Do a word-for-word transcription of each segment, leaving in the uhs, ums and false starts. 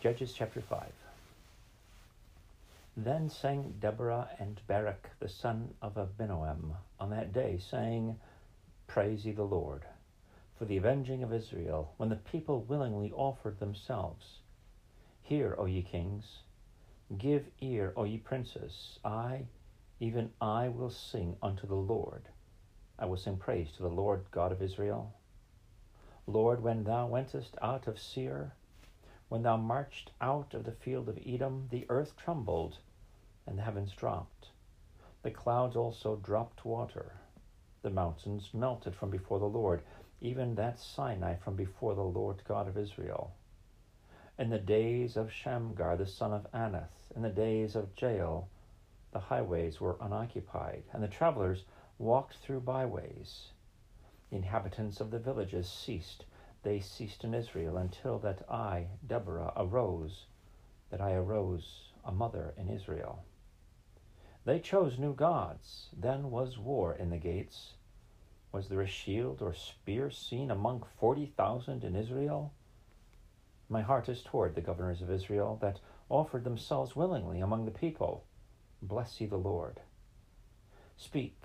Judges chapter five. Then sang Deborah and Barak, the son of Abinoam, on that day, saying, Praise ye the Lord, for the avenging of Israel, when the people willingly offered themselves. Hear, O ye kings, give ear, O ye princes. I, even I, will sing unto the Lord. I will sing praise to the Lord God of Israel. Lord, when thou wentest out of Seir, when thou marched out of the field of Edom, the earth trembled, and the heavens dropped. The clouds also dropped water. The mountains melted from before the Lord, even that Sinai from before the Lord God of Israel. In the days of Shamgar, the son of Anath, in the days of Jael, the highways were unoccupied, and the travelers walked through byways. The inhabitants of the villages ceased. They ceased in Israel until that I, Deborah, arose, that I arose a mother in Israel. They chose new gods. Then was war in the gates. Was there a shield or spear seen among forty thousand in Israel? My heart is toward the governors of Israel that offered themselves willingly among the people. Bless ye the Lord. Speak,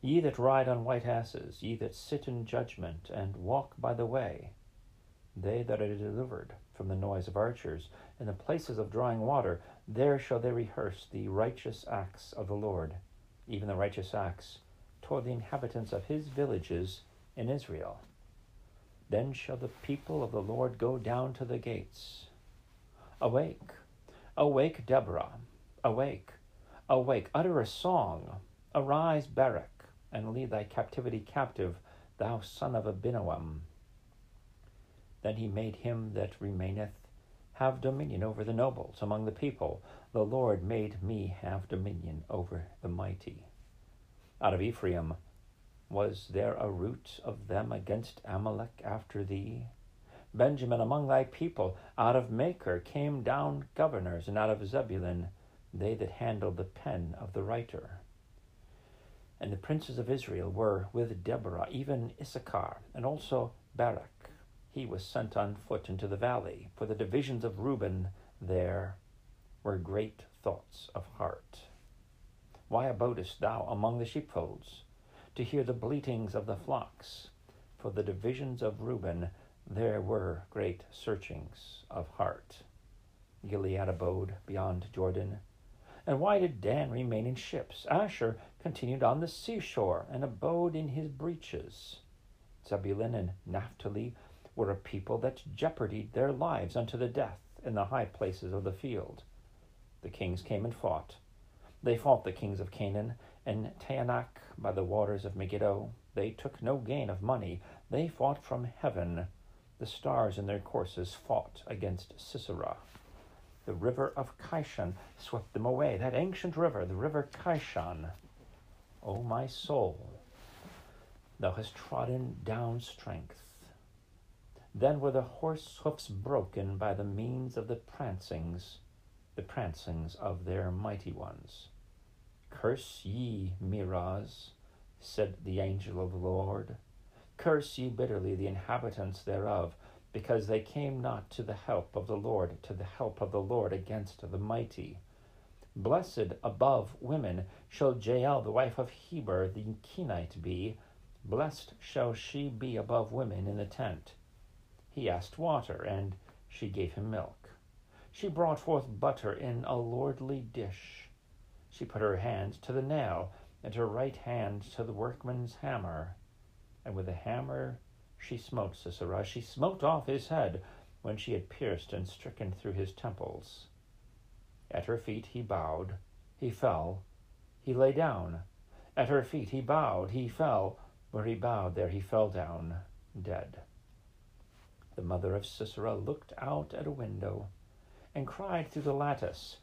ye that ride on white asses, ye that sit in judgment and walk by the way, they that are delivered from the noise of archers, in the places of drawing water, there shall they rehearse the righteous acts of the Lord, even the righteous acts toward the inhabitants of his villages in Israel. Then shall the people of the Lord go down to the gates. Awake, awake, Deborah, awake, awake, utter a song. Arise, Barak, and lead thy captivity captive, thou son of Abinoam. Then he made him that remaineth have dominion over the nobles among the people. The Lord made me have dominion over the mighty. Out of Ephraim was there a root of them against Amalek after thee? Benjamin among thy people, out of Machir came down governors, and out of Zebulun they that handled the pen of the writer. And the princes of Israel were with Deborah, even Issachar, and also Barak. He was sent on foot into the valley, for the divisions of Reuben there were great thoughts of heart. Why abodest thou among the sheepfolds, to hear the bleatings of the flocks? For the divisions of Reuben there were great searchings of heart. Gilead abode beyond Jordan. And why did Dan remain in ships? Asher continued on the seashore and abode in his breeches. Zebulun and Naphtali were a people that jeopardied their lives unto the death in the high places of the field. The kings came and fought. They fought the kings of Canaan and Taanach by the waters of Megiddo. They took no gain of money. They fought from heaven. The stars in their courses fought against Sisera. The river of Kishon swept them away, that ancient river, the river Kishon. O my soul, thou hast trodden down strength. Then were the horse hoofs broken by the means of the prancings, the prancings of their mighty ones. Curse ye, Miraz, said the angel of the Lord. Curse ye bitterly the inhabitants thereof, because they came not to the help of the Lord, to the help of the Lord against the mighty. Blessed above women shall Jael, the wife of Heber, the Kenite, be. Blessed shall she be above women in the tent. He asked water, and she gave him milk. She brought forth butter in a lordly dish. She put her hand to the nail, and her right hand to the workman's hammer. And with the hammer she smote Sisera, she smote off his head when she had pierced and stricken through his temples. At her feet he bowed, he fell, he lay down. At her feet he bowed, he fell. Where he bowed, there he fell down, dead. The mother of Sisera looked out at a window and cried through the lattice,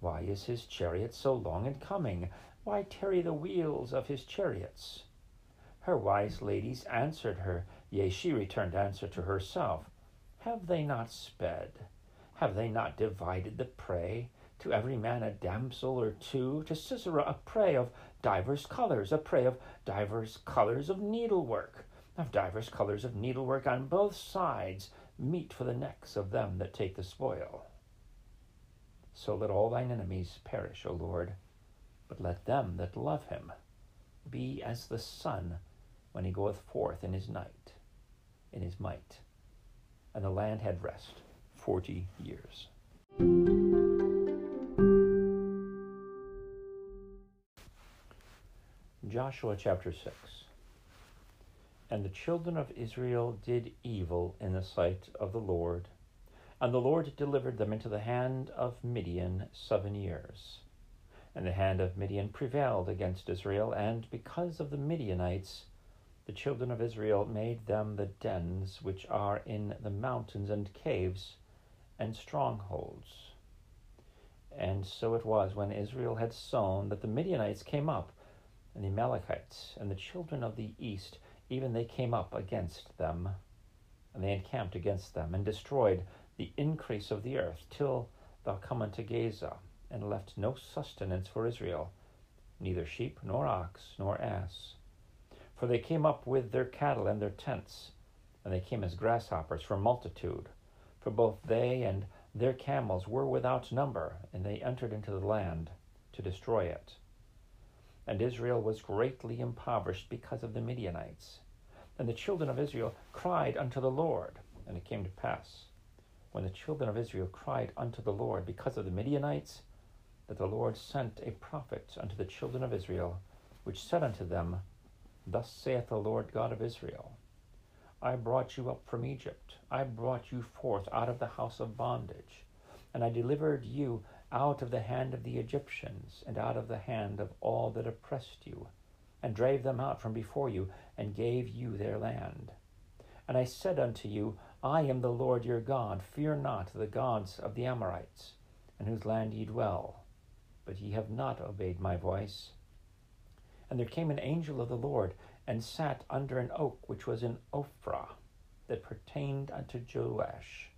Why is his chariot so long in coming? Why tarry the wheels of his chariots? Her wise ladies answered her, yea, she returned answer to herself, Have they not sped? Have they not divided the prey? To every man a damsel or two, to Sisera a prey of divers colors, a prey of divers colors of needlework, of divers colors of needlework on both sides, meat for the necks of them that take the spoil. So let all thine enemies perish, O Lord, but let them that love him be as the sun when he goeth forth in his night, in his might. And the land had rest forty years. Joshua chapter six. And the children of Israel did evil in the sight of the Lord, and the Lord delivered them into the hand of Midian seven years. And the hand of Midian prevailed against Israel, and because of the Midianites, the children of Israel made them the dens which are in the mountains and caves and strongholds. And so it was when Israel had sown that the Midianites came up, and the Amalekites, and the children of the east, even they came up against them, and they encamped against them, and destroyed the increase of the earth, till thou come unto Gaza, and left no sustenance for Israel, neither sheep, nor ox, nor ass. For they came up with their cattle and their tents, and they came as grasshoppers for multitude. For both they and their camels were without number, and they entered into the land to destroy it. And Israel was greatly impoverished because of the Midianites. And the children of Israel cried unto the Lord. And it came to pass, when the children of Israel cried unto the Lord because of the Midianites, that the Lord sent a prophet unto the children of Israel, which said unto them, Thus saith the Lord God of Israel, I brought you up from Egypt, I brought you forth out of the house of bondage, and I delivered you out of the hand of the Egyptians, and out of the hand of all that oppressed you, and drave them out from before you, and gave you their land. And I said unto you, I am the Lord your God, fear not the gods of the Amorites, in whose land ye dwell. But ye have not obeyed my voice. And there came an angel of the Lord, and sat under an oak which was in Ophrah, that pertained unto Joash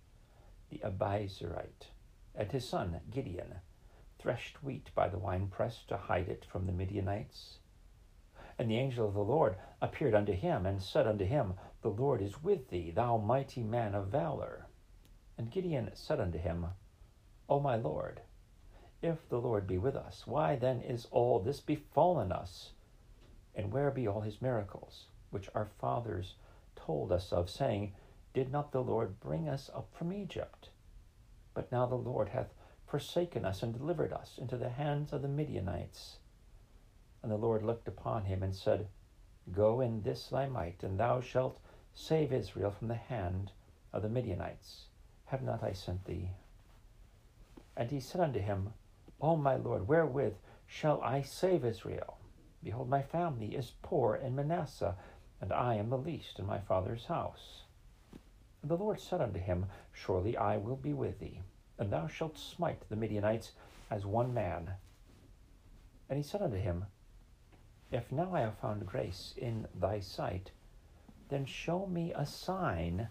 the Abizarite, and his son Gideon threshed wheat by the winepress to hide it from the Midianites. And the angel of the Lord appeared unto him, and said unto him, The Lord is with thee, thou mighty man of valor. And Gideon said unto him, O my Lord, if the Lord be with us, why then is all this befallen us? And where be all his miracles, which our fathers told us of, saying, Did not the Lord bring us up from Egypt? But now the Lord hath forsaken us, and delivered us into the hands of the Midianites. And the Lord looked upon him, and said, Go in this thy might, and thou shalt save Israel from the hand of the Midianites. Have not I sent thee? And he said unto him, O my Lord, wherewith shall I save Israel? Behold, my family is poor in Manasseh, and I am the least in my father's house. And the Lord said unto him, Surely I will be with thee, and thou shalt smite the Midianites as one man. And he said unto him, If now I have found grace in thy sight, then show me a sign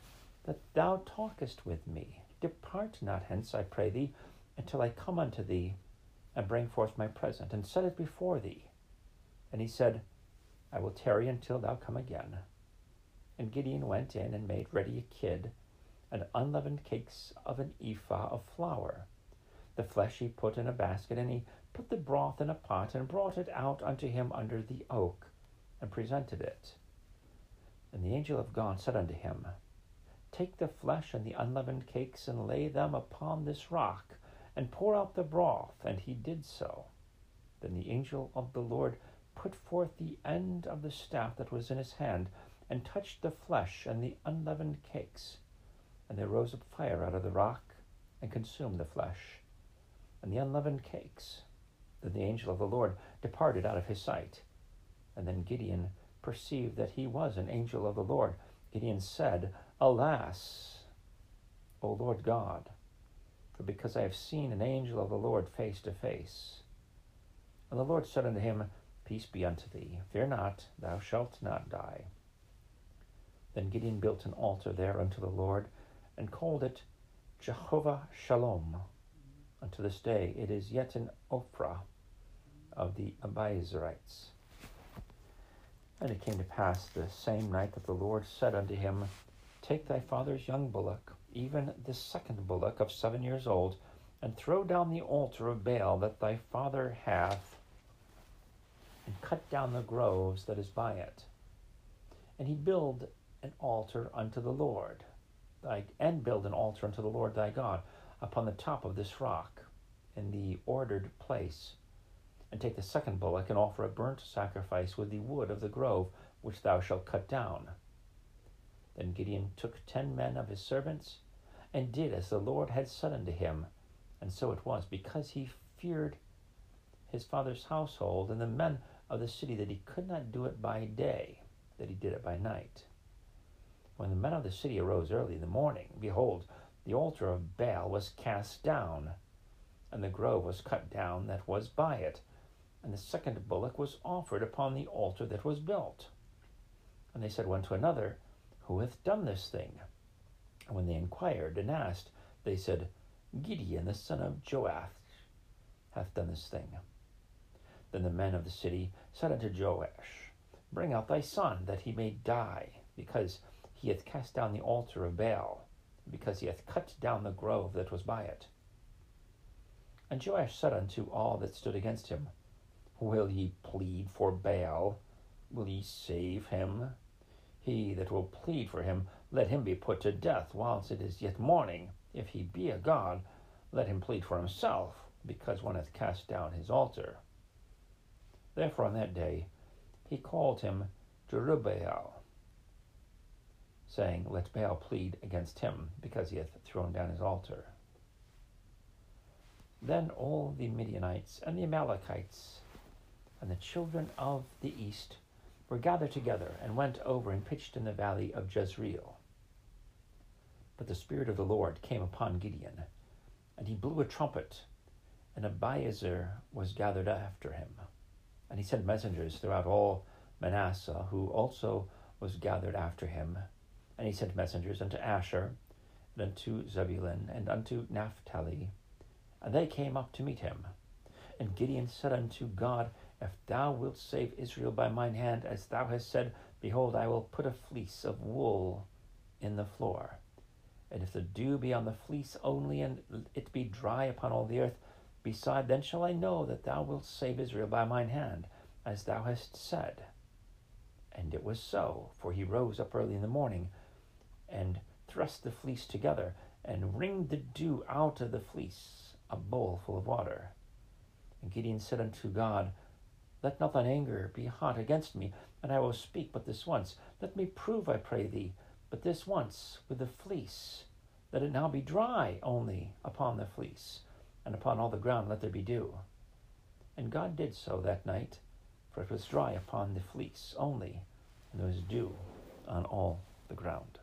that thou talkest with me. Depart not hence, I pray thee, until I come unto thee, and bring forth my present, and set it before thee. And he said, I will tarry until thou come again. And Gideon went in and made ready a kid, and unleavened cakes of an ephah of flour. The flesh he put in a basket, and he put the broth in a pot, and brought it out unto him under the oak, and presented it. And the angel of God said unto him, Take the flesh and the unleavened cakes, and lay them upon this rock, and pour out the broth. And he did so. Then the angel of the Lord put forth the end of the staff that was in his hand, and touched the flesh and the unleavened cakes. And there rose up fire out of the rock, and consumed the flesh and the unleavened cakes. Then the angel of the Lord departed out of his sight. And then Gideon perceived that he was an angel of the Lord. Gideon said, Alas, O Lord God, for because I have seen an angel of the Lord face to face. And the Lord said unto him, Peace be unto thee, fear not, thou shalt not die. Then Gideon built an altar there unto the Lord, and called it Jehovah Shalom. Unto this day it is yet in Ophrah of the Abizarites. And it came to pass the same night that the Lord said unto him, Take thy father's young bullock, even this second bullock of seven years old, and throw down the altar of Baal that thy father hath, and cut down the groves that is by it. And he build an altar unto the Lord, thy, and build an altar unto the Lord thy God, upon the top of this rock, in the ordered place. And take the second bullock, and offer a burnt sacrifice with the wood of the grove, which thou shalt cut down. Then Gideon took ten men of his servants, and did as the Lord had said unto him. And so it was, because he feared his father's household and the men of the city, that he could not do it by day, that he did it by night. When the men of the city arose early in the morning, behold, the altar of Baal was cast down, and the grove was cut down that was by it, and the second bullock was offered upon the altar that was built. And they said one to another, Who hath done this thing? And when they inquired and asked, they said, Gideon the son of Joash hath done this thing. Then the men of the city said unto Joash, Bring out thy son, that he may die, because he hath cast down the altar of Baal, because he hath cut down the grove that was by it. And Joash said unto all that stood against him, Will ye plead for Baal? Will ye save him? He that will plead for him, let him be put to death whilst it is yet morning. If he be a god, let him plead for himself, because one hath cast down his altar. Therefore on that day he called him Jerubbaal, saying, Let Baal plead against him, because he hath thrown down his altar. Then all the Midianites and the Amalekites and the children of the east were gathered together, and went over and pitched in the valley of Jezreel. But the Spirit of the Lord came upon Gideon, and he blew a trumpet, and Abiezer was gathered after him. And he sent messengers throughout all Manasseh, who also was gathered after him. And he sent messengers unto Asher, and unto Zebulun, and unto Naphtali. And they came up to meet him. And Gideon said unto God, If thou wilt save Israel by mine hand, as thou hast said, behold, I will put a fleece of wool in the floor. And if the dew be on the fleece only, and it be dry upon all the earth beside, then shall I know that thou wilt save Israel by mine hand, as thou hast said. And it was so, for he rose up early in the morning, and thrust the fleece together, and wringed the dew out of the fleece, a bowl full of water. And Gideon said unto God, Let not thine anger be hot against me, and I will speak but this once. Let me prove, I pray thee, but this once with the fleece, that it now be dry only upon the fleece, and upon all the ground let there be dew. And God did so that night, for it was dry upon the fleece only, and there was dew on all the ground.